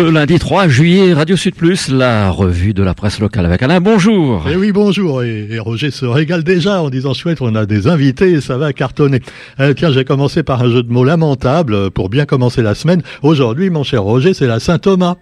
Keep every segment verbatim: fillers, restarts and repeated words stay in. Le lundi trois juillet, Radio Sud Plus, la revue de la presse locale avec Alain. Bonjour. Et oui, bonjour. Et, et Roger se régale déjà en disant chouette, on a des invités et ça va cartonner. Euh, tiens, j'ai commencé par un jeu de mots lamentable pour bien commencer la semaine. Aujourd'hui, mon cher Roger, c'est la Saint-Thomas.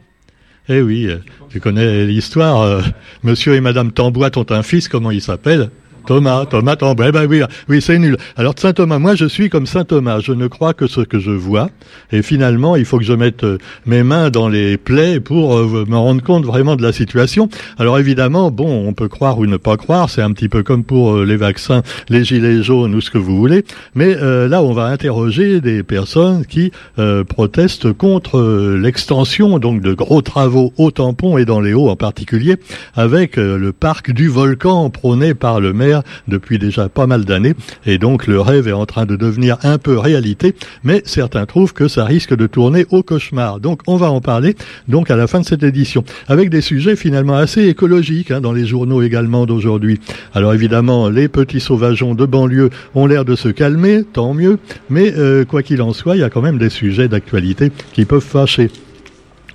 Eh oui, euh, tu connais l'histoire. Euh, monsieur et madame Tamboit ont un fils, comment il s'appelle ? Thomas, Thomas, Thomas, eh ben oui, oui, c'est nul. Alors, Saint Thomas, moi, je suis comme Saint Thomas. Je ne crois que ce que je vois. Et finalement, il faut que je mette mes mains dans les plaies pour euh, me rendre compte vraiment de la situation. Alors, évidemment, bon, on peut croire ou ne pas croire. C'est un petit peu comme pour euh, les vaccins, les gilets jaunes ou ce que vous voulez. Mais euh, là, on va interroger des personnes qui euh, protestent contre euh, l'extension, donc, de gros travaux au Tampon et dans les Hauts en particulier, avec euh, le parc du volcan prôné par le maire depuis déjà pas mal d'années, et donc le rêve est en train de devenir un peu réalité, mais certains trouvent que ça risque de tourner au cauchemar. Donc on va en parler donc à la fin de cette édition, avec des sujets finalement assez écologiques hein, dans les journaux également d'aujourd'hui. Alors évidemment, les petits sauvageons de banlieue ont l'air de se calmer, tant mieux, mais euh, quoi qu'il en soit, il y a quand même des sujets d'actualité qui peuvent fâcher.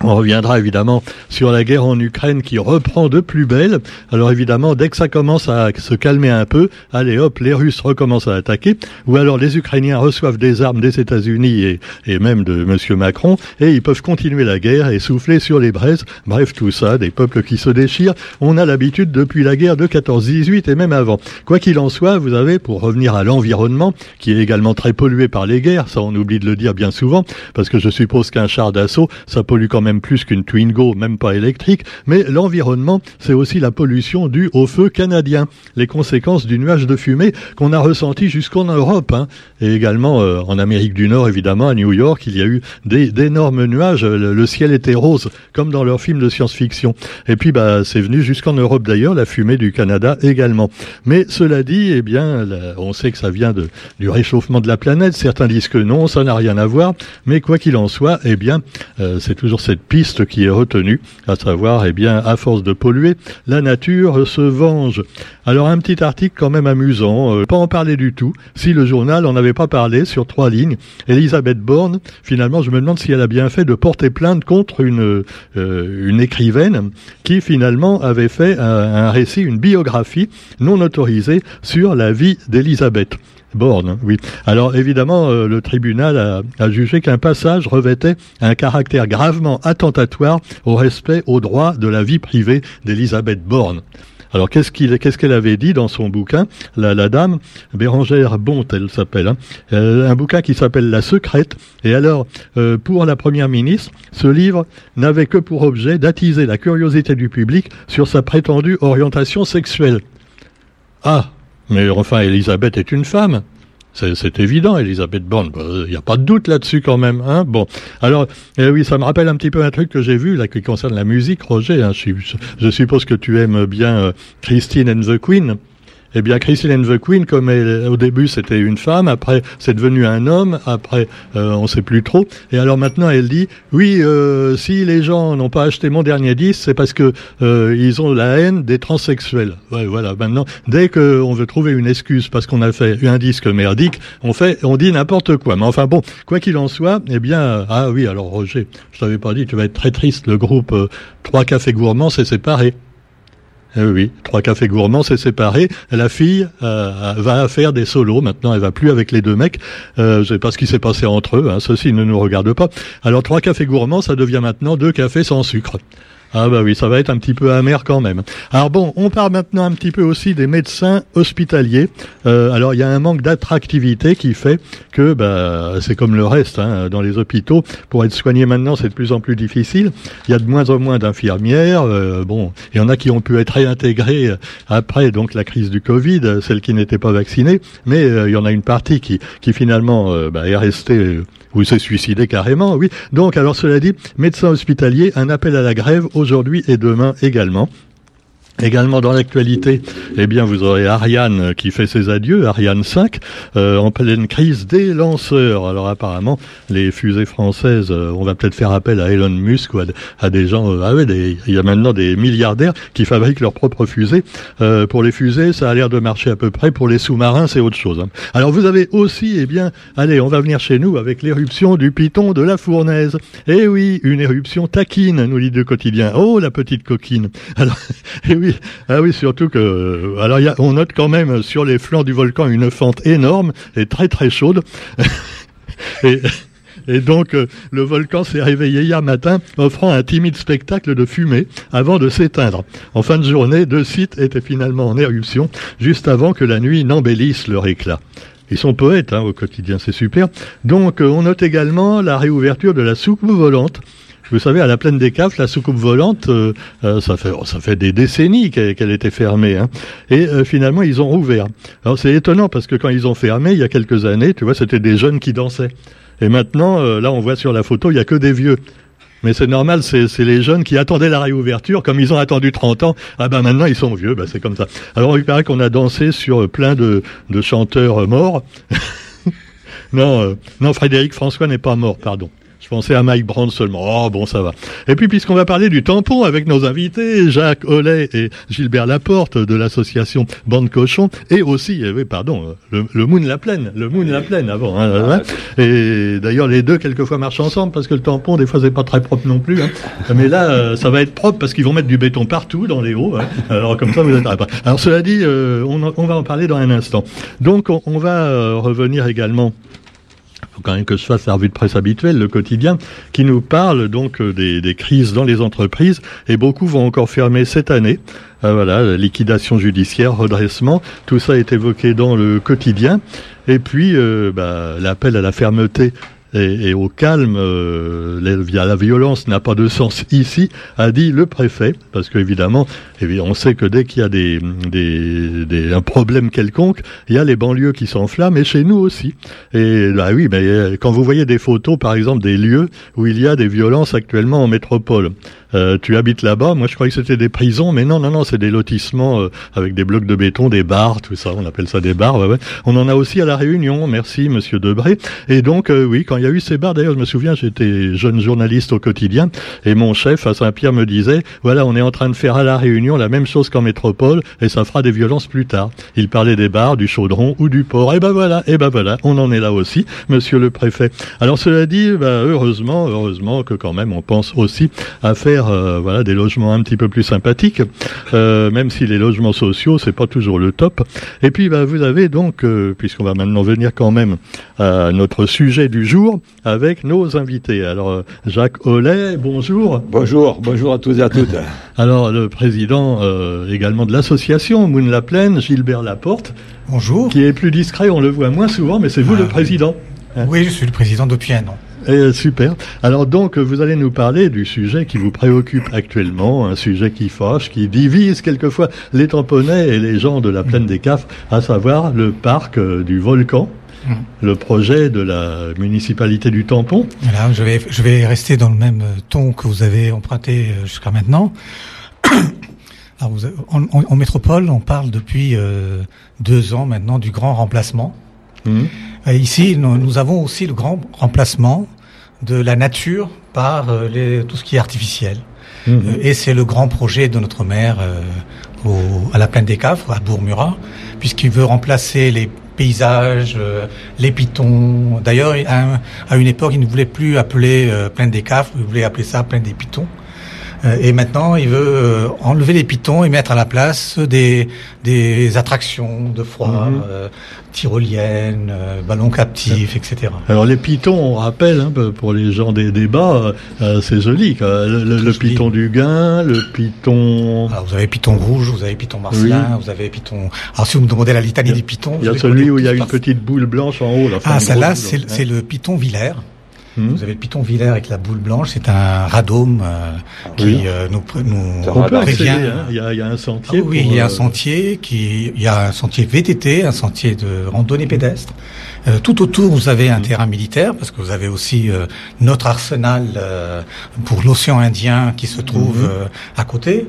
On reviendra évidemment sur la guerre en Ukraine qui reprend de plus belle. Alors évidemment, dès que ça commence à se calmer un peu, allez hop, les Russes recommencent à attaquer. Ou alors les Ukrainiens reçoivent des armes des États-Unis et, et même de Monsieur Macron. Et ils peuvent continuer la guerre et souffler sur les braises. Bref, tout ça, des peuples qui se déchirent. On a l'habitude depuis la guerre de quatorze dix-huit et même avant. Quoi qu'il en soit, vous avez, pour revenir à l'environnement, qui est également très pollué par les guerres, ça on oublie de le dire bien souvent, parce que je suppose qu'un char d'assaut, ça pollue quand même. même plus qu'une Twingo, même pas électrique, mais l'environnement, c'est aussi la pollution due au feu canadien, les conséquences du nuage de fumée qu'on a ressenti jusqu'en Europe, hein. Et également euh, en Amérique du Nord, évidemment, à New York, il y a eu des, d'énormes nuages, le, le ciel était rose, comme dans leurs films de science-fiction. Et puis, bah, c'est venu jusqu'en Europe d'ailleurs, la fumée du Canada également. Mais cela dit, eh bien, là, on sait que ça vient de, du réchauffement de la planète, certains disent que non, ça n'a rien à voir, mais quoi qu'il en soit, eh bien, euh, c'est toujours cette piste qui est retenue, à savoir, eh bien, à force de polluer, la nature se venge. Alors, un petit article quand même amusant, euh, pas en parler du tout, si le journal en avait pas parlé, sur trois lignes. Elisabeth Borne, finalement, je me demande si elle a bien fait de porter plainte contre une, euh, une écrivaine qui, finalement, avait fait un, un récit, une biographie non autorisée sur la vie d'Elisabeth Borne, oui. Alors évidemment, euh, le tribunal a, a jugé qu'un passage revêtait un caractère gravement attentatoire au respect aux droits de la vie privée d'Elisabeth Borne. Alors qu'est-ce, qu'il, qu'est-ce qu'elle avait dit dans son bouquin, la, la dame, Bérangère Bonte, elle s'appelle, hein, euh, un bouquin qui s'appelle « La Secrète ». Et alors, euh, pour la Première ministre, ce livre n'avait que pour objet d'attiser la curiosité du public sur sa prétendue orientation sexuelle. Ah, mais enfin, Elisabeth est une femme. C'est, c'est évident, Elisabeth Borne. Il n'y a pas de doute là-dessus quand même. Hein bon. Alors, eh oui, ça me rappelle un petit peu un truc que j'ai vu là qui concerne la musique, Roger. Hein, je, je suppose que tu aimes bien euh, Christine and the Queen. Eh bien, Christine and the Queen, comme elle, au début c'était une femme, après c'est devenu un homme, après euh, on ne sait plus trop. Et alors maintenant elle dit, oui, euh, si les gens n'ont pas acheté mon dernier disque, c'est parce que euh, ils ont la haine des transsexuels. Ouais, voilà. Maintenant, dès qu'on veut trouver une excuse parce qu'on a fait un disque merdique, on fait, on dit n'importe quoi. Mais enfin bon, quoi qu'il en soit, eh bien, euh, ah oui, alors Roger, je t'avais pas dit, tu vas être très triste. Le groupe euh, trois Cafés Gourmands s'est séparé. Oui, trois Cafés Gourmands, c'est séparé. La fille euh, va faire des solos. Maintenant, elle va plus avec les deux mecs. Euh, je sais pas ce qui s'est passé entre eux. Hein. Ceci ne nous regarde pas. Alors, trois Cafés Gourmands, ça devient maintenant deux cafés sans sucre. Ah bah oui, ça va être un petit peu amer quand même. Alors bon, on parle maintenant un petit peu aussi des médecins hospitaliers. Euh, alors il y a un manque d'attractivité qui fait que bah c'est comme le reste hein, dans les hôpitaux. Pour être soigné maintenant, c'est de plus en plus difficile. Il y a de moins en moins d'infirmières. Euh, bon, il y en a qui ont pu être réintégrées après donc la crise du Covid, celles qui n'étaient pas vaccinées. Mais euh, il y en a une partie qui qui finalement euh, bah, est restée euh, ou s'est suicidée carrément. Oui. Donc alors cela dit, médecins hospitaliers, un appel à la grève aujourd'hui et demain également. Également dans l'actualité, eh bien vous aurez Ariane qui fait ses adieux, Ariane cinq, euh, en pleine crise des lanceurs. Alors apparemment, les fusées françaises, euh, on va peut-être faire appel à Elon Musk ou à, à des gens, euh, ah ouais, des, il y a maintenant des milliardaires qui fabriquent leurs propres fusées. Euh, pour les fusées, ça a l'air de marcher à peu près, pour les sous-marins, c'est autre chose, hein. Alors vous avez aussi, eh bien, allez, on va venir chez nous avec l'éruption du piton de la Fournaise. Eh oui, une éruption taquine, nous dit le quotidien. Oh, la petite coquine. Alors, eh oui, ah oui, surtout que... Alors, y a, on note quand même sur les flancs du volcan une fente énorme et très très chaude. et... Et donc, euh, le volcan s'est réveillé hier matin, offrant un timide spectacle de fumée avant de s'éteindre. En fin de journée, deux sites étaient finalement en éruption, juste avant que la nuit n'embellisse leur éclat. Ils sont poètes, hein, au quotidien, c'est super. Donc, euh, on note également la réouverture de la soucoupe volante. Vous savez, à la Plaine des Cafres, la soucoupe volante, euh, euh, ça fait, oh, ça fait des décennies qu'elle, qu'elle était fermée, hein. Et euh, finalement, ils ont rouvert. Alors, c'est étonnant, parce que quand ils ont fermé, il y a quelques années, tu vois, c'était des jeunes qui dansaient. Et maintenant, euh, là, on voit sur la photo, il n'y a que des vieux. Mais c'est normal, c'est, c'est les jeunes qui attendaient la réouverture, comme ils ont attendu trente ans. Ah ben maintenant, ils sont vieux, ben c'est comme ça. Alors, il paraît qu'on a dansé sur plein de, de chanteurs morts. non, euh, non, Frédéric François n'est pas mort, pardon. Je pensais à Mike Brand seulement. Oh, bon, ça va. Et puis, puisqu'on va parler du tampon avec nos invités, Jacques Ollet et Gilbert Laporte de l'association Bande Cochon, et aussi, eh oui, pardon, le, le Moon la Plaine, le Moon la Plaine avant. Hein, là, là. Et d'ailleurs, les deux, quelquefois, marchent ensemble parce que le tampon, des fois, c'est pas très propre non plus. Hein. Mais là, euh, ça va être propre parce qu'ils vont mettre du béton partout dans les hauts. Hein. Alors, comme ça, vous êtes à part. Alors, cela dit, euh, on, en, on va en parler dans un instant. Donc, on, on va euh, revenir également... faut quand même que je fasse la revue de presse habituelle, le quotidien, qui nous parle donc des, des crises dans les entreprises, et beaucoup vont encore fermer cette année. Ah voilà, liquidation judiciaire, redressement, tout ça est évoqué dans le quotidien. Et puis, euh, bah, l'appel à la fermeté et, et au calme, euh, via la violence n'a pas de sens ici, a dit le préfet, parce qu'évidemment, eh on sait que dès qu'il y a des, des, des, un problème quelconque, il y a les banlieues qui s'enflamment, et chez nous aussi. Et bah oui, mais quand vous voyez des photos, par exemple, des lieux où il y a des violences actuellement en métropole, euh, tu habites là-bas, moi je croyais que c'était des prisons, mais non, non, non, c'est des lotissements euh, avec des blocs de béton, des bars, tout ça, on appelle ça des bars, ouais, ouais. On en a aussi à La Réunion, merci Monsieur Debré, et donc, euh, oui, quand il y a eu ces bars, d'ailleurs je me souviens, j'étais jeune journaliste au quotidien, et mon chef à Saint-Pierre me disait, voilà, on est en train de faire à La Réunion la même chose qu'en métropole, et ça fera des violences plus tard. Il parlait des bars, du chaudron ou du port, et ben voilà, et ben voilà, on en est là aussi, monsieur le préfet. Alors cela dit, ben, heureusement, heureusement que quand même on pense aussi à faire euh, voilà, des logements un petit peu plus sympathiques, euh, même si les logements sociaux, c'est pas toujours le top. Et puis ben, vous avez donc, euh, puisqu'on va maintenant venir quand même à notre sujet du jour, avec nos invités. Alors, Jacques Ollet, bonjour. Bonjour, bonjour à tous et à toutes. Alors, le président euh, également de l'association Moon la Plaine, Gilbert Laporte. Bonjour. Qui est plus discret, on le voit moins souvent, mais c'est vous ah, le président. Oui. Hein, oui, je suis le président depuis un an. Et super. Alors donc, vous allez nous parler du sujet qui vous préoccupe actuellement, un sujet qui fâche, qui divise quelquefois les Tamponnais et les gens de la Plaine des Cafres, à savoir le parc euh, du volcan. Le projet de la municipalité du Tampon. Voilà, je vais, je vais rester dans le même ton que vous avez emprunté jusqu'à maintenant. Alors, vous avez, en, en métropole, on parle depuis euh, deux ans maintenant du grand remplacement. Mmh. Et ici, nous, nous avons aussi le grand remplacement de la nature par euh, les, tout ce qui est artificiel. Mmh. Euh, et c'est le grand projet de notre maire euh, au, à la Plaine des Cafres, à Bourg-Murat, puisqu'il veut remplacer les paysages, euh, les pitons. D'ailleurs, à, à une époque, il ne voulait plus appeler euh, Plaine des Cafres, il voulait appeler ça Plaine des Pitons. Euh, et maintenant, il veut euh, enlever les pitons et mettre à la place des des attractions de froid, mmh. euh, tyroliennes, euh, ballons captifs, et cetera. Alors les pitons, on rappelle, hein, pour les gens des débats, euh, c'est joli. Quoi. Le, le, le piton du Gain, le piton... Alors, vous avez piton Rouge, vous avez piton Marcelin, oui. Vous avez piton... Alors si vous me demandez la litanie a, des pitons... Il y a celui où il y a une petite boule blanche en haut. Là, ah, celle-là, c'est, c'est le piton Villers. Mmh. Vous avez le piton Villers avec la boule blanche, c'est un radôme euh, qui euh, nous, nous on peut prévient. Accéder, hein. il, y a, il y a un sentier. Ah, oui, pour, il y a un sentier qui, il y a un sentier V T T, un sentier de randonnée pédestre. Euh, tout autour, vous avez un mmh. terrain militaire parce que vous avez aussi euh, notre arsenal euh, pour l'océan Indien qui se trouve mmh. euh, à côté.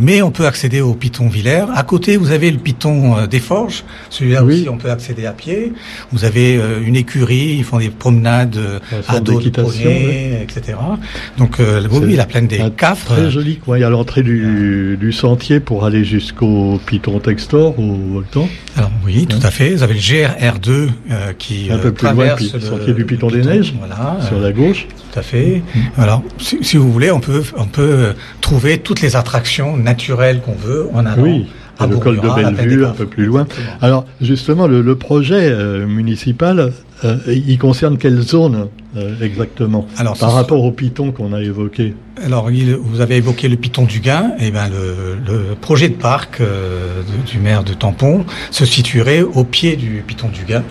Mais on peut accéder au piton Villers. À côté, vous avez le piton euh, des Forges. Celui-là oui. aussi, on peut accéder à pied. Vous avez euh, une écurie, ils font des promenades euh, à dos de poney, et cetera. Donc, euh, oui, la plaine des Cafres. Très joli coin. Il y a l'entrée du, du sentier pour aller jusqu'au piton Textor au volcan. Alors oui, hein? tout à fait. Vous avez le G R R deux euh, qui un peu euh, plus traverse loin, le, le sentier du piton, le piton des Neiges, voilà, sur la gauche. Tout à fait. Mmh. Alors, si, si vous voulez, on peut on peut trouver toutes les attractions naturelles qu'on veut en allant. Oui. À le col de Bellevue, un peu plus loin. Exactement. Alors, justement, le, le projet euh, municipal, euh, il concerne quelle zone euh, exactement alors, par rapport soit... au piton qu'on a évoqué? Alors, il, vous avez évoqué le piton du Gain. Eh ben, le, le projet de parc euh, de, du maire de Tampon se situerait au pied du piton du Gain.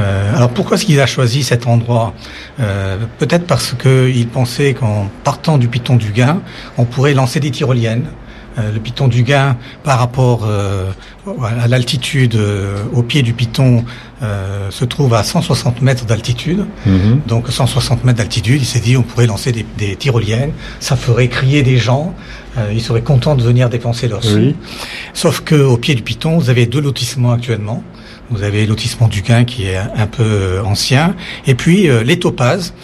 Euh, alors pourquoi est-ce qu'il a choisi cet endroit? euh, Peut-être parce qu'il pensait qu'en partant du piton du Gain, on pourrait lancer des tyroliennes. Euh, le piton du Gain, par rapport euh, à l'altitude, euh, au pied du piton, euh, se trouve à cent soixante mètres d'altitude. Mm-hmm. Donc cent soixante mètres d'altitude, il s'est dit on pourrait lancer des, des tyroliennes, ça ferait crier des gens, euh, ils seraient contents de venir dépenser leurs sous. Oui. Sauf que au pied du piton, vous avez deux lotissements actuellement. Vous avez lotissement du Gain qui est un, un peu ancien, et puis euh, les topazes.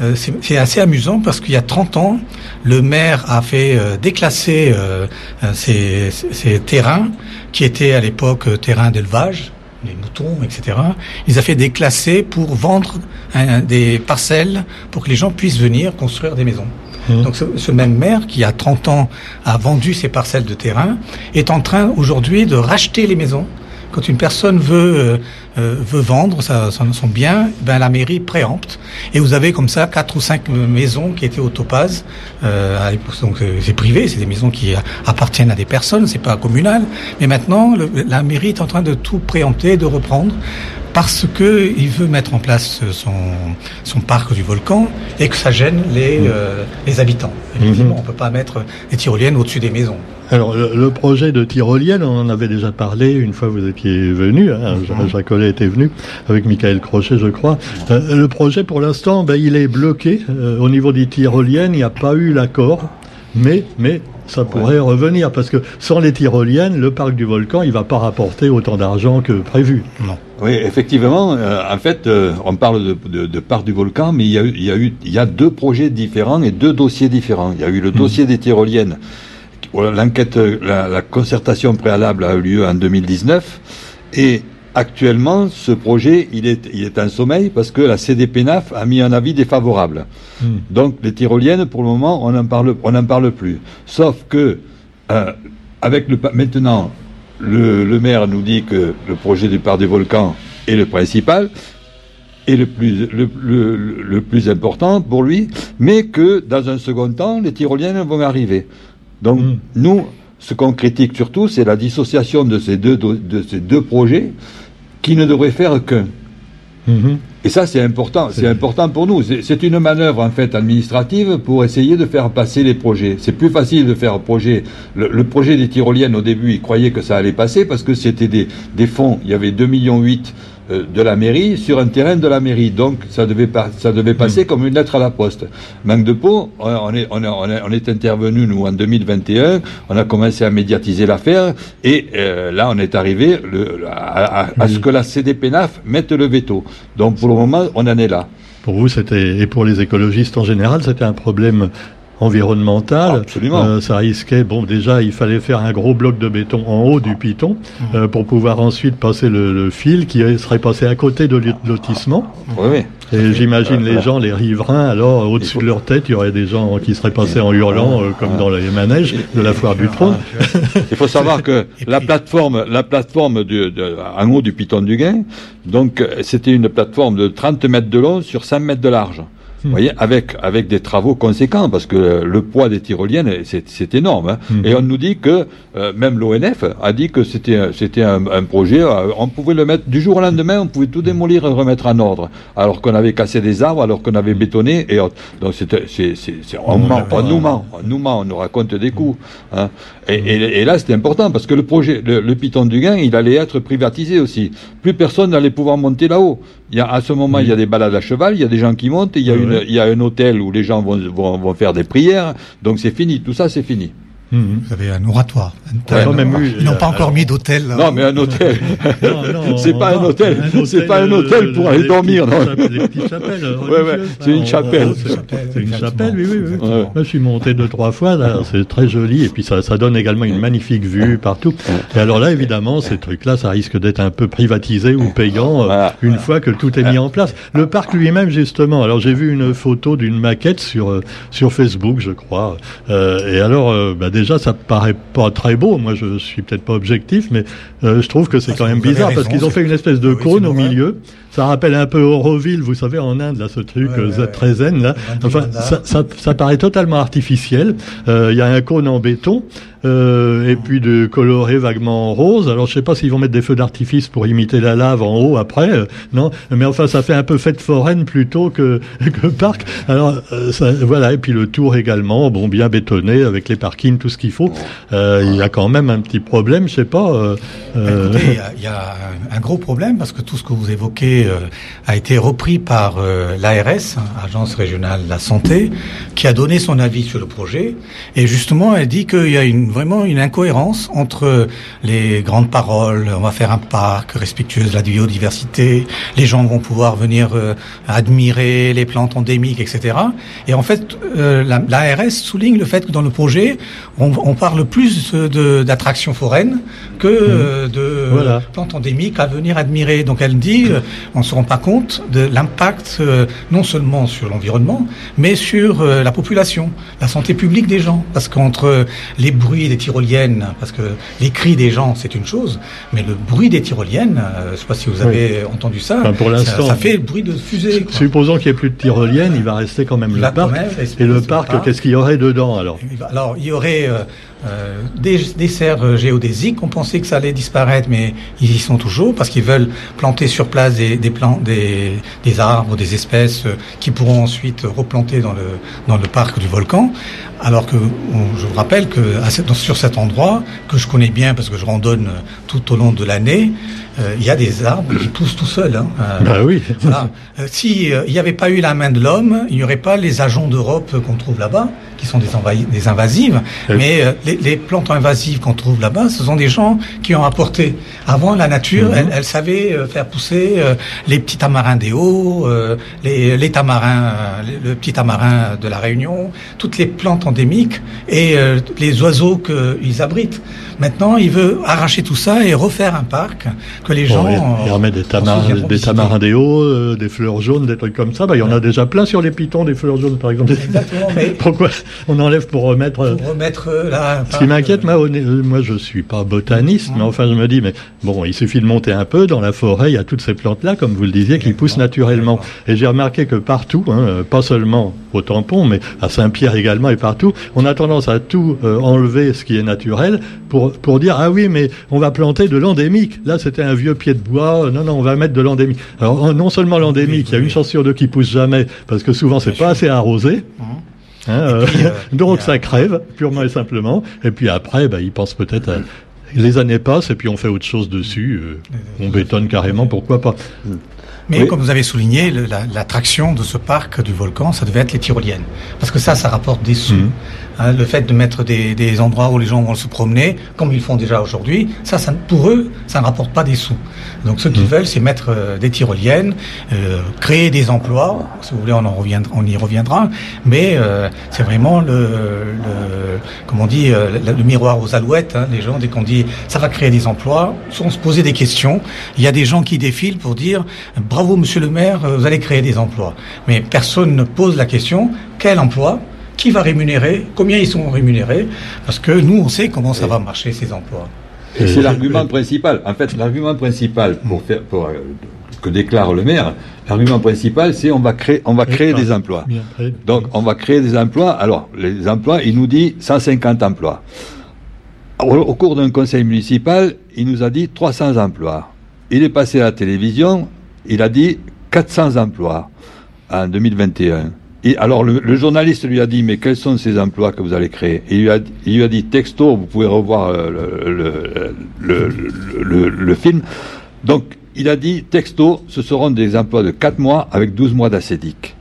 Euh, c'est, c'est assez amusant parce qu'il y a trente ans, le maire a fait euh, déclasser euh, ces, ces terrains qui étaient à l'époque euh, terrains d'élevage, les moutons, et cetera. Ils ont fait déclasser pour vendre hein, des parcelles pour que les gens puissent venir construire des maisons. Mmh. Donc ce, ce même maire qui, il y a trente ans, a vendu ces parcelles de terrain est en train aujourd'hui de racheter les maisons. Quand une personne veut euh, veut vendre sa, son, son bien, ben la mairie préempte et vous avez comme ça quatre ou cinq maisons qui étaient au topaz. Euh, donc c'est privé, c'est des maisons qui appartiennent à des personnes, c'est pas communal. Mais maintenant, le, la mairie est en train de tout préempter, de reprendre parce que il veut mettre en place son son parc du volcan et que ça gêne les mmh. euh, les habitants. Effectivement, mmh. on peut pas mettre des tyroliennes au-dessus des maisons. Alors, le, le projet de tyrolienne, on en avait déjà parlé une fois vous étiez venu, hein, mmh. Jacques Ollet était venu, avec Michael Crochet, je crois. Euh, le projet, pour l'instant, ben, il est bloqué. Euh, au niveau des tyroliennes, il n'y a pas eu l'accord, mais... mais ça pourrait ouais. revenir, parce que sans les tyroliennes, le parc du volcan, il ne va pas rapporter autant d'argent que prévu. Non. Oui, effectivement, euh, en fait, euh, on parle de, de, de parc du volcan, mais il y a, il y a eu, il y a deux projets différents et deux dossiers différents. Il y a eu le mmh. dossier des tyroliennes. L'enquête, la, la concertation préalable a eu lieu en deux mille dix-neuf et actuellement, ce projet, il est, il est en sommeil parce que la C D P N A F a mis un avis défavorable. Mmh. Donc, les tyroliennes, pour le moment, on n'en parle, on n'en parle plus. Sauf que, euh, avec le, maintenant, le, le maire nous dit que le projet du parc des volcans est le principal et le plus, le, le, le plus important pour lui, mais que, dans un second temps, les tyroliennes vont arriver. Donc, mmh. nous, ce qu'on critique surtout, c'est la dissociation de ces deux, de ces deux projets qui ne devraient faire qu'un. Mmh. Et ça, c'est important. C'est, c'est important pour nous. C'est, c'est une manœuvre, en fait, administrative pour essayer de faire passer les projets. C'est plus facile de faire un projet. Le, le projet des tyroliennes, au début, ils croyaient que ça allait passer parce que c'était des, des fonds. Il y avait deux virgule huit millions de la mairie sur un terrain de la mairie. Donc, ça devait, pas, ça devait passer mmh. comme une lettre à la poste. Manque de peau, on est, on est, on est, on est intervenu, nous, en deux mille vingt et un. On a commencé à médiatiser l'affaire. Et euh, là, on est arrivé le, à, à, à mmh. ce que la C D P N A F mette le veto. Donc, pour le moment, on en est là. Pour vous, c'était, et pour les écologistes en général, c'était un problème environnemental. Absolument. Euh, ça risquait, bon, déjà, il fallait faire un gros bloc de béton en haut du piton euh, pour pouvoir ensuite passer le, le fil qui serait passé à côté de lotissement. Oui, oui. Et j'imagine euh, les gens, les riverains, alors au-dessus de leur tête, il y aurait des gens qui seraient passés en hurlant, euh, comme dans les manèges de la foire du trône. Il faut savoir que la plateforme, la plateforme du, de, en haut du piton du Gain, donc c'était une plateforme de trente mètres de long sur cinq mètres de large. Vous voyez, avec avec des travaux conséquents, parce que le poids des tyroliennes, c'est, c'est énorme. Hein. Mm. Et on nous dit que, euh, même l'O N F a dit que c'était, c'était un, un projet, euh, on pouvait le mettre du jour au lendemain, on pouvait tout démolir et remettre en ordre, alors qu'on avait cassé des arbres, alors qu'on avait bétonné et autres. Donc c'était, c'est, c'est, c'est, on, mm. ment, on nous ment, on nous ment, on nous raconte des coups. Hein. Et, et, et là, c'était important, parce que le projet, le, le piton du Gain, il allait être privatisé aussi. Plus personne n'allait pouvoir monter là-haut. Il y a, à ce moment, il y a des balades à cheval, il y a des gens qui montent, il y a, une, il y a un hôtel où les gens vont, vont, vont faire des prières, donc c'est fini, tout ça c'est fini. Mmh. Vous avez un oratoire. Un ouais, non, même eu, ils n'ont euh, pas encore alors... mis d'hôtel. Non, mais un hôtel. non, non, c'est pas non, un hôtel. Un hôtel. C'est pas un hôtel pour aller dormir. C'est une chapelle. C'est une chapelle, oui, oui. oui. Ouais. Moi, je suis monté deux, trois fois. Là, c'est très joli. Et puis, ça, ça donne également une magnifique vue partout. Et alors là, évidemment, ces trucs-là, ça risque d'être un peu privatisé ou payant euh, voilà. une fois que tout est mis en place. Le parc lui-même, justement. Alors, j'ai vu une photo d'une maquette sur, euh, sur Facebook, je crois. Euh, et alors, euh, bah, déjà, ça paraît pas très beau. Moi, je suis peut-être pas objectif, mais euh, je trouve que c'est parce quand même bizarre raison, parce qu'ils ont fait une espèce de oui, cône au milieu. Ça rappelle un peu Auroville, vous savez, en Inde, là, ce truc ouais, euh, ouais, très zen, là. Enfin, ça, ça, ça paraît totalement artificiel. Il euh, y a un cône en béton euh, et puis de coloré vaguement en rose. Alors, je sais pas s'ils vont mettre des feux d'artifice pour imiter la lave en haut après, euh, non. Mais enfin, ça fait un peu fête foraine plutôt que, que parc. Alors, euh, ça, voilà. Et puis le tour également, bon, bien bétonné avec les parkings, tout ce qu'il faut. Euh, il y a quand même un petit problème, je sais pas. Euh, euh... Écoutez, il y, y a un gros problème parce que tout ce que vous évoquez a été repris par euh, l'A R S, Agence Régionale de la Santé, qui a donné son avis sur le projet. Et justement, elle dit qu'il y a une, vraiment une incohérence entre les grandes paroles, on va faire un parc respectueux de la biodiversité, les gens vont pouvoir venir euh, admirer les plantes endémiques, et cetera. Et en fait, euh, la, l'A R S souligne le fait que dans le projet, on, on parle plus de, d'attractions foraines que euh, de voilà. plantes endémiques à venir admirer. Donc elle dit... Euh, on ne se rend pas compte de l'impact euh, non seulement sur l'environnement, mais sur euh, la population, la santé publique des gens. Parce qu'entre euh, les bruits des tyroliennes, parce que les cris des gens, c'est une chose, mais le bruit des tyroliennes, euh, je ne sais pas si vous avez oui. entendu ça, enfin, pour l'instant, ça, ça fait le bruit de fusée. Quoi. Supposons qu'il n'y ait plus de tyroliennes, il va rester quand même le parc. Quand même, et le parc, parc, qu'est-ce qu'il y aurait dedans alors ? Alors, il y aurait... Euh, Euh, des, des serres géodésiques, on pensait que ça allait disparaître, mais ils y sont toujours parce qu'ils veulent planter sur place des, des, plans, des, des arbres, des espèces euh, qui pourront ensuite replanter dans le, dans le parc du volcan. Alors que on, je vous rappelle que à, dans, sur cet endroit, que je connais bien parce que je randonne tout au long de l'année, il euh, y a des arbres qui poussent tout seuls. Hein. Euh, bah oui. Voilà. Euh, si il euh, n'y avait pas eu la main de l'homme, il n'y aurait pas les ajoncs d'Europe qu'on trouve là-bas, qui sont des, envahi- des invasives, oui. mais euh, les, les plantes invasives qu'on trouve là-bas, ce sont des gens qui ont apporté. Avant, la nature, mm-hmm. elle, elle savait euh, faire pousser euh, les petits tamarins des Hauts, euh, les, les tamarins, euh, les, le petit tamarin de la Réunion, toutes les plantes endémiques et euh, les oiseaux qu'ils abritent. Maintenant, il veut arracher tout ça et refaire un parc que les bon, gens... Il remet des, tamar- des tamarins des Hauts, euh, des fleurs jaunes, des trucs comme ça. Bah, il y en a déjà plein sur les pitons, des fleurs jaunes, par exemple. Exactement, mais... Pourquoi on enlève pour remettre... Pour remettre euh, là... Ce qui m'inquiète, moi, moi je suis pas botaniste, mais enfin je me dis, mais bon, il suffit de monter un peu dans la forêt, il y a toutes ces plantes-là, comme vous le disiez, qui poussent naturellement. Et j'ai remarqué que partout, hein, pas seulement au Tampon, mais à Saint-Pierre également et partout, on a tendance à tout euh, enlever ce qui est naturel pour, pour dire, ah oui, mais on va planter de l'endémique. Là, c'était un vieux pied de bois, non, non, on va mettre de l'endémique. Alors, non seulement l'endémique, il y a une chance sur deux qui pousse jamais, parce que souvent c'est pas assez arrosé. Hein, euh, puis, euh, donc ça crève purement et simplement et puis après bah, ils pensent peut-être à... les années passent et puis on fait autre chose dessus euh, on bétonne carrément, pourquoi pas. Mais oui. comme vous avez souligné, le, la, l'attraction de ce parc du volcan, ça devait être les tyroliennes. Parce que ça, ça rapporte des sous. Mmh. Hein, le fait de mettre des, des endroits où les gens vont se promener, comme ils font déjà aujourd'hui, ça, ça pour eux, ça ne rapporte pas des sous. Donc ce qu'ils mmh. veulent, c'est mettre euh, des tyroliennes, euh, créer des emplois. Si vous voulez, on, en reviendra, on y reviendra. Mais euh, c'est vraiment le, le, comme on dit, euh, le, le miroir aux alouettes. Hein, les gens, dès qu'on dit ça va créer des emplois, on se posait des questions. Il y a des gens qui défilent pour dire... Bravo, monsieur le maire, vous allez créer des emplois. Mais personne ne pose la question, quel emploi ? Qui va rémunérer ? Combien ils sont rémunérés ? Parce que nous, on sait comment ça va marcher, ces emplois. Et c'est l'argument principal. En fait, l'argument principal pour faire... Pour... que déclare le maire, l'argument principal, c'est on va créer, on va créer des emplois. Donc on va créer des emplois. Alors les emplois, il nous dit cent cinquante emplois. Au, au cours d'un conseil municipal, il nous a dit trois cents emplois. Il est passé à la télévision, il a dit quatre cents emplois en deux mille vingt et un. Et alors le, le journaliste lui a dit, mais quels sont ces emplois que vous allez créer? Et il lui a, il lui a dit, texto, vous pouvez revoir le, le, le, le, le, le film. Donc il a dit, texto, ce seront des emplois de quatre mois avec douze mois d'assédique.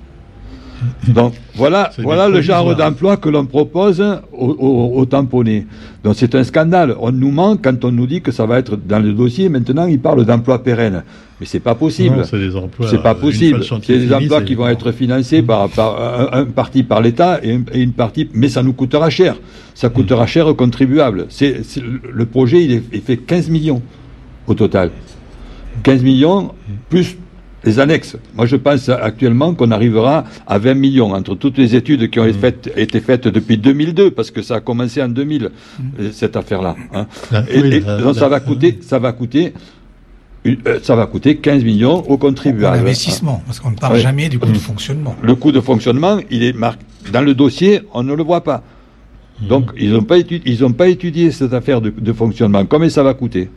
Donc voilà, voilà le genre d'emploi que l'on propose aux, aux, aux tamponnés. Donc c'est un scandale. On nous ment quand on nous dit que ça va être dans le dossier. Maintenant, ils parlent d'emplois pérennes. Mais c'est pas possible. Non, c'est des emplois. C'est pas possible. C'est des emplois qui vont être financés par, par un, un parti par l'État et une, et une partie. Mais ça nous coûtera cher. Ça coûtera cher aux contribuables. C'est, c'est, le projet, il, est, il fait quinze millions au total. quinze millions plus les annexes. Moi, je pense actuellement qu'on arrivera à vingt millions entre toutes les études qui ont mmh. faites, été faites depuis deux mille deux, parce que ça a commencé en deux mille, mmh. cette affaire-là. Hein. Et, et, la, donc, la, ça va coûter, ça va coûter, ça va coûter quinze millions aux contribuables. L'investissement, parce qu'on ne parle ouais. jamais du coût mmh. de fonctionnement. Le coût de fonctionnement, il est marqué dans le dossier, on ne le voit pas. Mmh. Donc, ils n'ont pas, étud- pas étudié cette affaire de, de fonctionnement. Combien ça va coûter?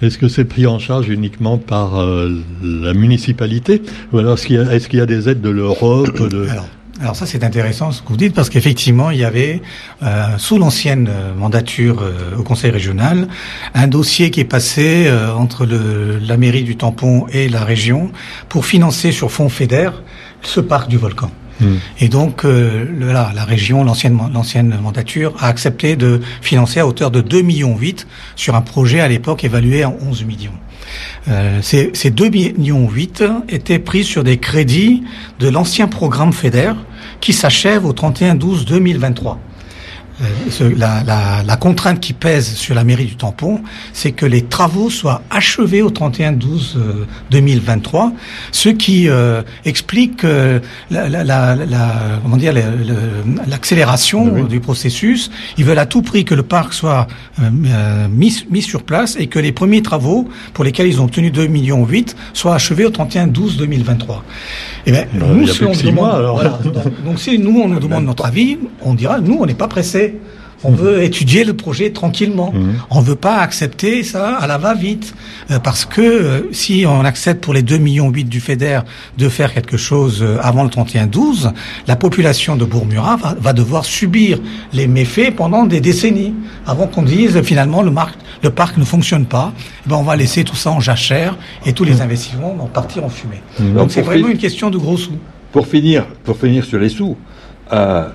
Est-ce que c'est pris en charge uniquement par euh, la municipalité ou alors est-ce qu'il y a, est-ce qu'il y a des aides de l'Europe de... Alors, alors ça c'est intéressant ce que vous dites parce qu'effectivement il y avait euh, sous l'ancienne mandature euh, au Conseil régional un dossier qui est passé euh, entre le, la mairie du Tampon et la région pour financer sur fonds FEDER ce parc du volcan. Et donc, euh, le, là, la région, l'ancienne, l'ancienne mandature, a accepté de financer à hauteur de deux virgule huit millions sur un projet à l'époque évalué à onze millions. Euh, ces, ces deux virgule huit millions étaient pris sur des crédits de l'ancien programme FEDER qui s'achève au trente et un douze deux mille vingt-trois. Euh, ce, la, la, la contrainte qui pèse sur la mairie du Tampon, c'est que les travaux soient achevés au trente et un douze deux mille vingt-trois, ce qui euh, explique euh, la, la, la, la, comment dire, la, la, l'accélération oui. du processus. Ils veulent à tout prix que le parc soit euh, mis, mis sur place et que les premiers travaux, pour lesquels ils ont obtenu deux virgule huit millions, soient achevés au trente et un douze deux mille vingt-trois. Et ben, non, nous, si on demande, mois, alors. Voilà, donc, donc si nous on nous demande notre avis, on dira nous on n'est pas pressé. On veut étudier le projet tranquillement. Mmh. On ne veut pas accepter ça à la va-vite. Euh, parce que euh, si on accepte pour les deux virgule huit millions du FEDER de faire quelque chose euh, avant le trente et un douze, la population de Bourg-Murat va, va devoir subir les méfaits pendant des décennies. Avant qu'on dise euh, finalement le, mar- le parc ne fonctionne pas, ben on va laisser tout ça en jachère et tous les mmh. investissements vont partir en fumée. Mmh. Donc c'est vraiment fi- une question de gros sous. Pour finir, pour finir sur les sous... Euh...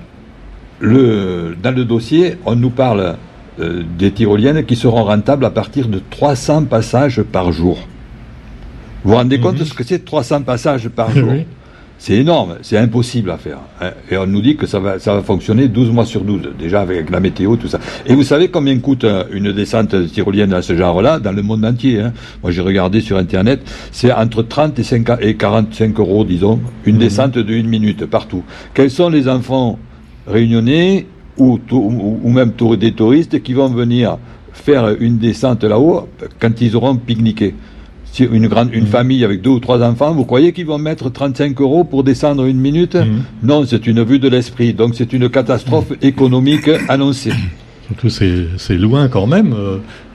Le, dans le dossier, on nous parle euh, des tyroliennes qui seront rentables à partir de trois cents passages par jour. Vous vous rendez mmh. compte de ce que c'est trois cents passages par jour? Mmh. C'est énorme, c'est impossible à faire. Hein. Et on nous dit que ça va, ça va fonctionner douze mois sur douze, déjà avec la météo, tout ça. Et vous savez combien coûte euh, une descente tyrolienne dans ce genre-là, dans le monde entier, hein. Moi, j'ai regardé sur Internet, c'est entre trente et quarante-cinq euros, disons, une mmh. descente de une minute, partout. Quels sont les enfants réunionnais ou, ou, ou même des touristes qui vont venir faire une descente là-haut quand ils auront pique-niqué. Si une, grande, une mmh. famille avec deux ou trois enfants, vous croyez qu'ils vont mettre trente-cinq euros pour descendre une minute? mmh. Non, c'est une vue de l'esprit. Donc c'est une catastrophe mmh. économique annoncée. Surtout, c'est, c'est loin quand même.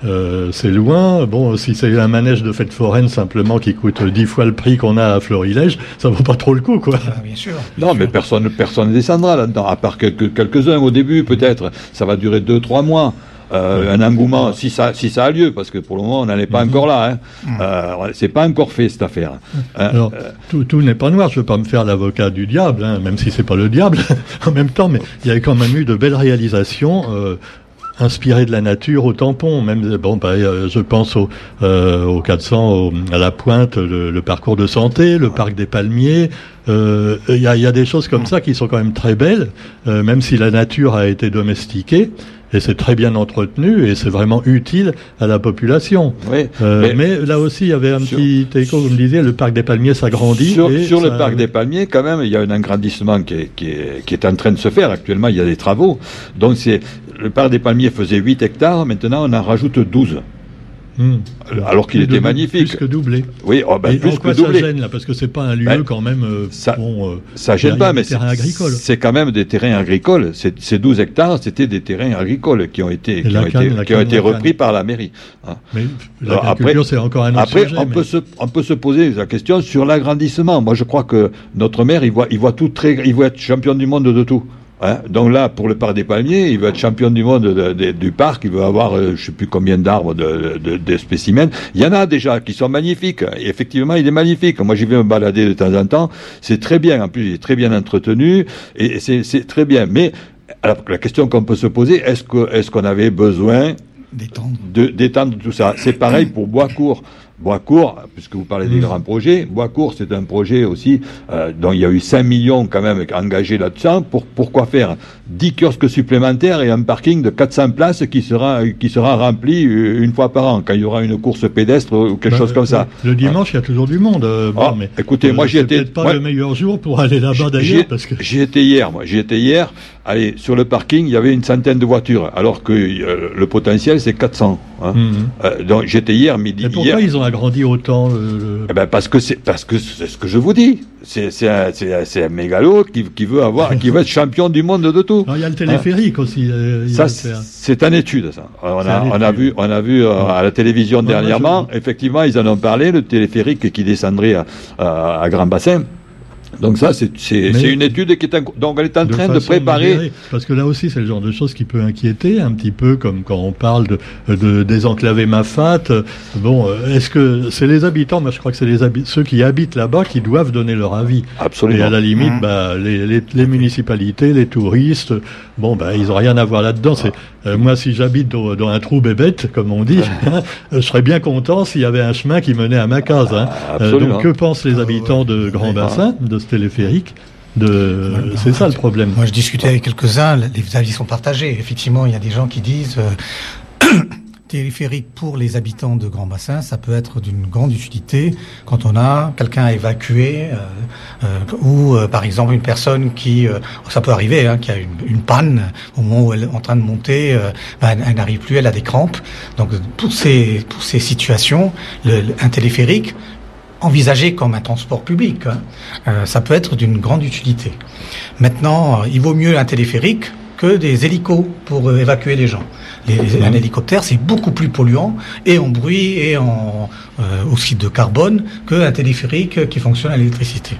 Euh, c'est loin. Bon, si c'est un manège de fête foraine simplement qui coûte dix fois le prix qu'on a à Florilège, ça vaut pas trop le coup, quoi. Ah, bien sûr. Bien non, sûr. Mais personne, personne descendra là-dedans, à part quelques, quelques-uns au début, peut-être. Ça va durer deux, trois mois. Euh, un engouement, si ça, si ça a lieu, parce que pour le moment, on n'en est pas mm-hmm. encore là. Hein. Euh, c'est pas encore fait, cette affaire. Euh, Alors, euh, tout, tout n'est pas noir. Je ne veux pas me faire l'avocat du diable, hein, même si c'est pas le diable, en même temps, mais il y a quand même eu de belles réalisations... Euh, inspiré de la nature au Tampon, même bon bah euh, je pense au euh, au quatre cents au, à la Pointe, le, le parcours de santé, le parc des palmiers, il euh, y a il y a des choses comme ça qui sont quand même très belles, euh, même si la nature a été domestiquée et c'est très bien entretenu et c'est vraiment utile à la population. Oui, euh, mais, mais là aussi il y avait un sur, petit écho, vous me disiez le parc des palmiers s'agrandit. Sur, et sur ça, le parc des palmiers quand même, il y a un agrandissement qui est, qui est qui est en train de se faire actuellement, il y a des travaux. Donc c'est le parc des palmiers faisait huit hectares, maintenant on en rajoute douze. Mmh. Alors qu'il était double, magnifique. Plus que doublé. Oui, oh ben, plus que doublé. Ça gêne là, parce que c'est pas un lieu ben, quand même. Euh, ça, bon, euh, ça gêne pas, mais c'est, c'est quand même des terrains agricoles. C'est, ces douze hectares, c'était des terrains agricoles qui ont été, qui ont canne, été, qui ont été repris canne. par la mairie. Hein. Mais l'agriculture, après, c'est encore un autre après, sujet. Après, on, mais... peut se, on peut se poser la question sur l'agrandissement. Moi, je crois que notre maire, il voit, il voit tout très, il voit être champion du monde de tout. Hein, donc là, pour le parc des Palmiers, il veut être champion du monde de, de, du parc, il veut avoir euh, je ne sais plus combien d'arbres de, de, de spécimens. Il y en a déjà qui sont magnifiques. Et effectivement, il est magnifique. Moi, j'y vais me balader de temps en temps. C'est très bien. En plus, il est très bien entretenu. Et c'est, c'est très bien. Mais alors, la question qu'on peut se poser, est-ce, que, est-ce qu'on avait besoin d'étendre. De, d'étendre tout ça? C'est pareil pour Bois-Cour. Bois-Cour, puisque vous parlez des mmh. grands projets, Bois-Cour, c'est un projet aussi euh, dont il y a eu cinq millions quand même engagés là-dedans. Pour, pourquoi faire dix kiosques supplémentaires et un parking de quatre cents places qui sera, qui sera rempli une fois par an, quand il y aura une course pédestre ou quelque ben, chose comme euh, ça. Le dimanche, il ah. y a toujours du monde. Euh, bon, ah, mais écoutez, euh, moi j'y étais... peut-être pas ouais. le meilleur jour pour aller là-bas d'ailleurs. Parce que... J'y étais hier, moi. J'y étais hier. Allez, sur le parking, il y avait une centaine de voitures, alors que euh, le potentiel, c'est quatre cents. Hein. Mmh. Euh, donc j'étais hier midi. Et pourquoi hier... ils ont agrandi autant le... eh ben parce que c'est parce que c'est ce que je vous dis. C'est, c'est, un, c'est, un, c'est un mégalo qui, qui veut avoir, qui veut être champion du monde de tout. Il y a le téléphérique hein. aussi. Ça, c'est, c'est une étude. Ça. On, a, on étude. a vu, on a vu euh, à la télévision non, dernièrement. Je... Effectivement, ils en ont parlé. Le téléphérique qui descendrait à, à, à Grand Bassin. Donc ça, c'est, c'est, c'est une étude qui est, inc... donc elle est en train de, de préparer... Libérée, parce que là aussi, c'est le genre de choses qui peut inquiéter un petit peu, comme quand on parle de, de désenclaver Mafate. Bon, est-ce que c'est les habitants, moi je crois que c'est les habi- ceux qui habitent là-bas qui doivent donner leur avis. Absolument. Et à la limite, mmh. bah, les, les, les municipalités, les touristes, bon, bah, ils n'ont rien à voir là-dedans. C'est, euh, moi, si j'habite dans, dans un trou bébête, comme on dit, je serais bien content s'il y avait un chemin qui menait à ma case. Hein. Euh, donc que pensent les habitants de Grand Bassin, de téléphérique, de... voilà, c'est ça le problème. Moi, je discutais avec quelques-uns, les avis sont partagés. Effectivement, il y a des gens qui disent euh, téléphérique pour les habitants de Grand Bassin, ça peut être d'une grande utilité quand on a quelqu'un à évacuer euh, euh, ou, euh, par exemple, une personne qui, euh, ça peut arriver, hein, qui a une, une panne au moment où elle est en train de monter, euh, ben, elle, elle n'arrive plus, elle a des crampes. Donc, pour ces, pour ces situations, le, le, un téléphérique envisagé comme un transport public, hein. Euh, ça peut être d'une grande utilité. Maintenant, euh, il vaut mieux un téléphérique que des hélicos pour euh, évacuer les gens. Les, les, un hélicoptère, c'est beaucoup plus polluant, et en bruit, et en euh, oxyde de carbone, qu'un téléphérique qui fonctionne à l'électricité.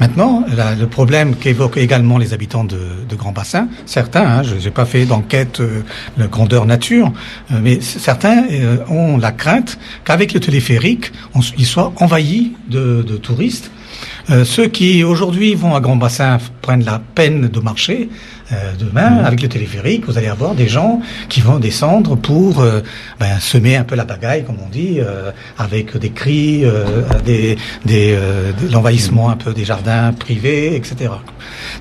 Maintenant, la, le problème qu'évoquent également les habitants de, de Grand Bassin, certains, hein, je n'ai pas fait d'enquête euh, de grandeur nature, euh, mais certains euh, ont la crainte qu'avec le téléphérique, on, ils soient envahis de, de touristes. Euh, ceux qui aujourd'hui vont à Grand Bassin prennent la peine de marcher. Euh, demain, mmh. avec le téléphérique, vous allez avoir des gens qui vont descendre pour euh, ben, semer un peu la bagaille, comme on dit, euh, avec des cris, euh, des, des, euh, de l'envahissement un peu des jardins privés, et cetera.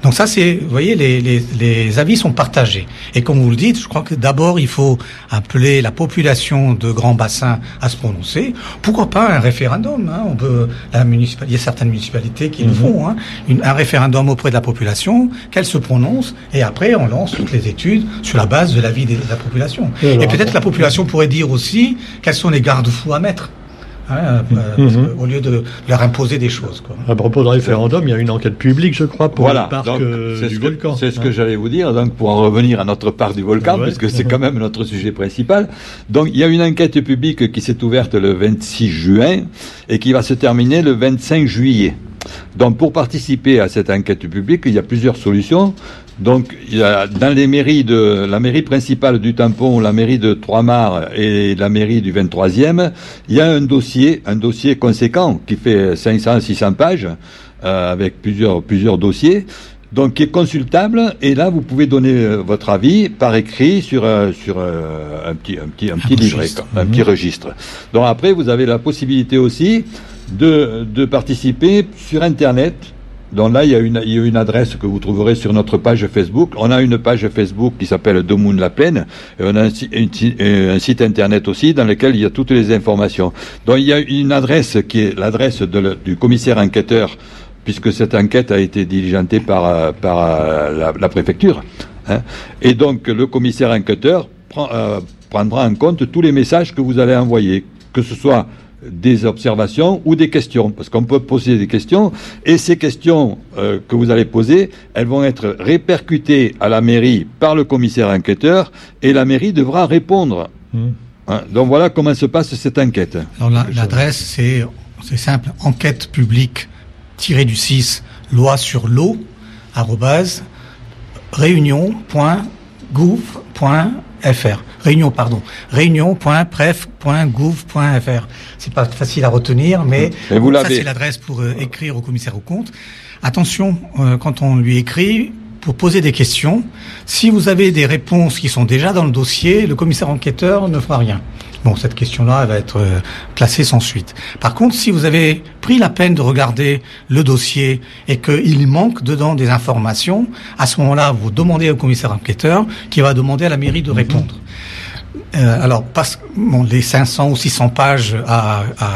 Donc ça, c'est, vous voyez, les, les, les avis sont partagés. Et comme vous le dites, je crois que d'abord, il faut appeler la population de Grand Bassin à se prononcer. Pourquoi pas un référendum, hein, on peut, la municipalité, il y a certaines municipalités qui le font, hein, une, un référendum auprès de la population, qu'elle se prononce, et après on lance toutes les études sur la base de l'avis de la population. Et, alors, et peut-être la population pourrait dire aussi quels sont les garde-fous à mettre. Hein, mm-hmm. Au lieu de leur imposer des choses. Quoi. À propos de référendum, il y a une enquête publique, je crois, pour voilà, le parc donc, euh, du ce que, volcan. C'est ce hein. que j'allais vous dire, donc pour en revenir à notre parc du volcan, ouais. parce que c'est quand même notre sujet principal. Donc il y a une enquête publique qui s'est ouverte le vingt-six juin et qui va se terminer le vingt-cinq juillet. Donc pour participer à cette enquête publique, il y a plusieurs solutions. Donc, il y a, dans les mairies de, la mairie principale du Tampon, la mairie de Trois-Mares et la mairie du vingt-troisième, il y a un dossier, un dossier conséquent qui fait cinq cents, six cents pages, euh, avec plusieurs, plusieurs dossiers. Donc, qui est consultable, et là, vous pouvez donner euh, votre avis par écrit sur, euh, sur euh, un petit, un petit, un petit livret, un petit registre. Donc après, vous avez la possibilité aussi de, de participer sur Internet. Donc là, il y a une, il y a une adresse que vous trouverez sur notre page Facebook. On a une page Facebook qui s'appelle Domoun la Plaine, et on a un, une, un site internet aussi dans lequel il y a toutes les informations. Donc il y a une adresse qui est l'adresse de le, du commissaire enquêteur, puisque cette enquête a été diligentée par, par la, la préfecture. Hein. Et donc le commissaire enquêteur prend, euh, prendra en compte tous les messages que vous allez envoyer, que ce soit des observations ou des questions, parce qu'on peut poser des questions, et ces questions euh, que vous allez poser, elles vont être répercutées à la mairie par le commissaire enquêteur, et la mairie devra répondre. Mmh. Hein, donc voilà comment se passe cette enquête. Alors la, l'adresse, c'est, c'est simple, enquête publique tirée du six, loi sur l'eau, arrobase, réunion point gouv point fr. Réunion, pardon. réunion point pref point gouv point fr. C'est pas facile à retenir, mais et vous ça, l'avez. C'est l'adresse pour euh, écrire au commissaire aux comptes. Attention, euh, quand on lui écrit, pour poser des questions, si vous avez des réponses qui sont déjà dans le dossier, le commissaire enquêteur ne fera rien. Bon, cette question-là, elle va être euh, classée sans suite. Par contre, si vous avez pris la peine de regarder le dossier et qu'il manque dedans des informations, à ce moment-là, vous demandez au commissaire enquêteur qui va demander à la mairie de répondre. Euh, alors, parce, bon, les cinq cents ou six cents pages à, à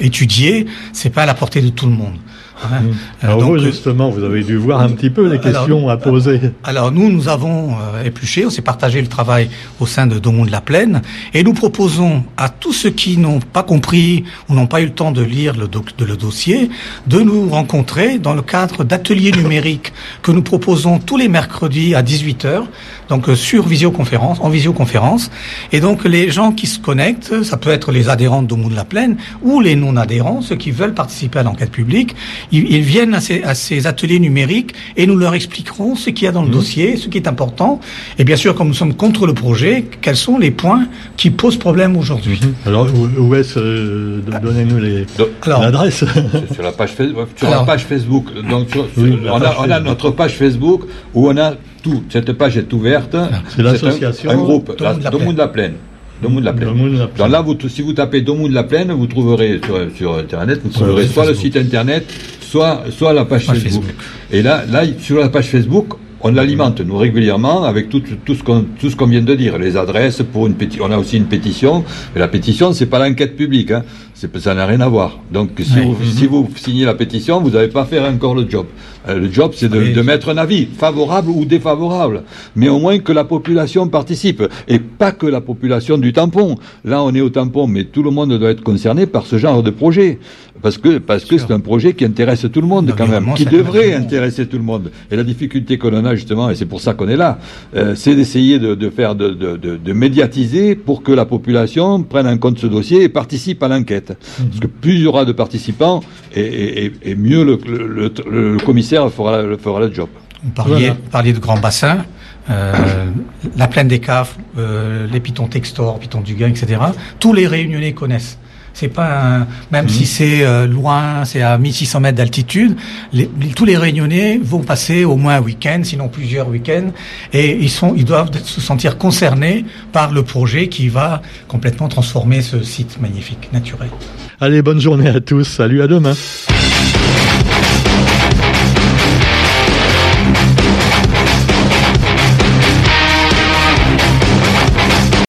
étudier, c'est pas à la portée de tout le monde. Hein. Mmh. Alors, donc, vous, justement, vous avez dû voir un petit peu les questions alors, à poser. Alors, nous, nous avons euh, épluché, on s'est partagé le travail au sein de Domoun de la Plaine, et nous proposons à tous ceux qui n'ont pas compris ou n'ont pas eu le temps de lire le, doc, de, le dossier, de nous rencontrer dans le cadre d'ateliers numériques que nous proposons tous les mercredis à dix-huit heures, donc euh, sur visioconférence, en visioconférence. Et donc, les gens qui se connectent, ça peut être les adhérents de Domoun de la Plaine ou les non-adhérents, ceux qui veulent participer à l'enquête publique. Ils viennent à ces, à ces ateliers numériques et nous leur expliquerons ce qu'il y a dans le mmh. dossier, ce qui est important. Et bien sûr, comme nous sommes contre le projet, quels sont les points qui posent problème aujourd'hui. Mmh. Alors, où, où est-ce euh, Donnez-nous les, alors, l'adresse. Sur la page, sur alors, la page Facebook. Donc, sur, oui, sur, on, a, on a notre page Facebook où on a tout. Cette page est ouverte. C'est l'association. C'est un, un groupe, Domoun de la Plaine. Domoun de la Plaine. Domoun de la Plaine. Alors là, vous, si vous tapez Domoun de la Plaine, vous trouverez sur, sur Internet, vous trouverez ouais, soit Facebook. Le site Internet, soit, soit la page, page Facebook. Facebook. Et là, là, sur la page Facebook, on l'alimente, nous, régulièrement, avec tout, tout ce qu'on, tout ce qu'on vient de dire. Les adresses pour une pétition. On a aussi une pétition. Mais la pétition, c'est pas l'enquête publique, hein. C'est, ça n'a rien à voir. Donc, si, oui. vous, si vous signez la pétition, vous n'avez pas fait encore le job. Euh, le job, c'est de, oui. de mettre un avis, favorable ou défavorable. Mais au moins que la population participe. Et pas que la population du tampon. Là, on est au tampon, mais tout le monde doit être concerné par ce genre de projet. Parce que, parce que c'est un projet qui intéresse tout le monde, non, quand même. Qui devrait intéresser tout le monde. Et la difficulté que l'on a, justement, et c'est pour ça qu'on est là, euh, c'est d'essayer de, de faire, de, de, de, de médiatiser pour que la population prenne en compte ce dossier et participe à l'enquête. Mmh. Parce que plus il y aura de participants, et, et, et mieux le, le, le, le commissaire fera, le, fera le job. On parlait, voilà. parlait de Grand Bassin, euh, la Plaine des Cafres, euh, les pitons Textor, pitons du Gain, et cetera. Tous les Réunionnais connaissent. C'est pas un, même mmh. si c'est euh, loin, c'est à mille six cents mètres d'altitude, les, tous les Réunionnais vont passer au moins un week-end, sinon plusieurs week-ends, et ils sont, ils doivent se sentir concernés par le projet qui va complètement transformer ce site magnifique, naturel. Allez, bonne journée à tous. Salut, à demain.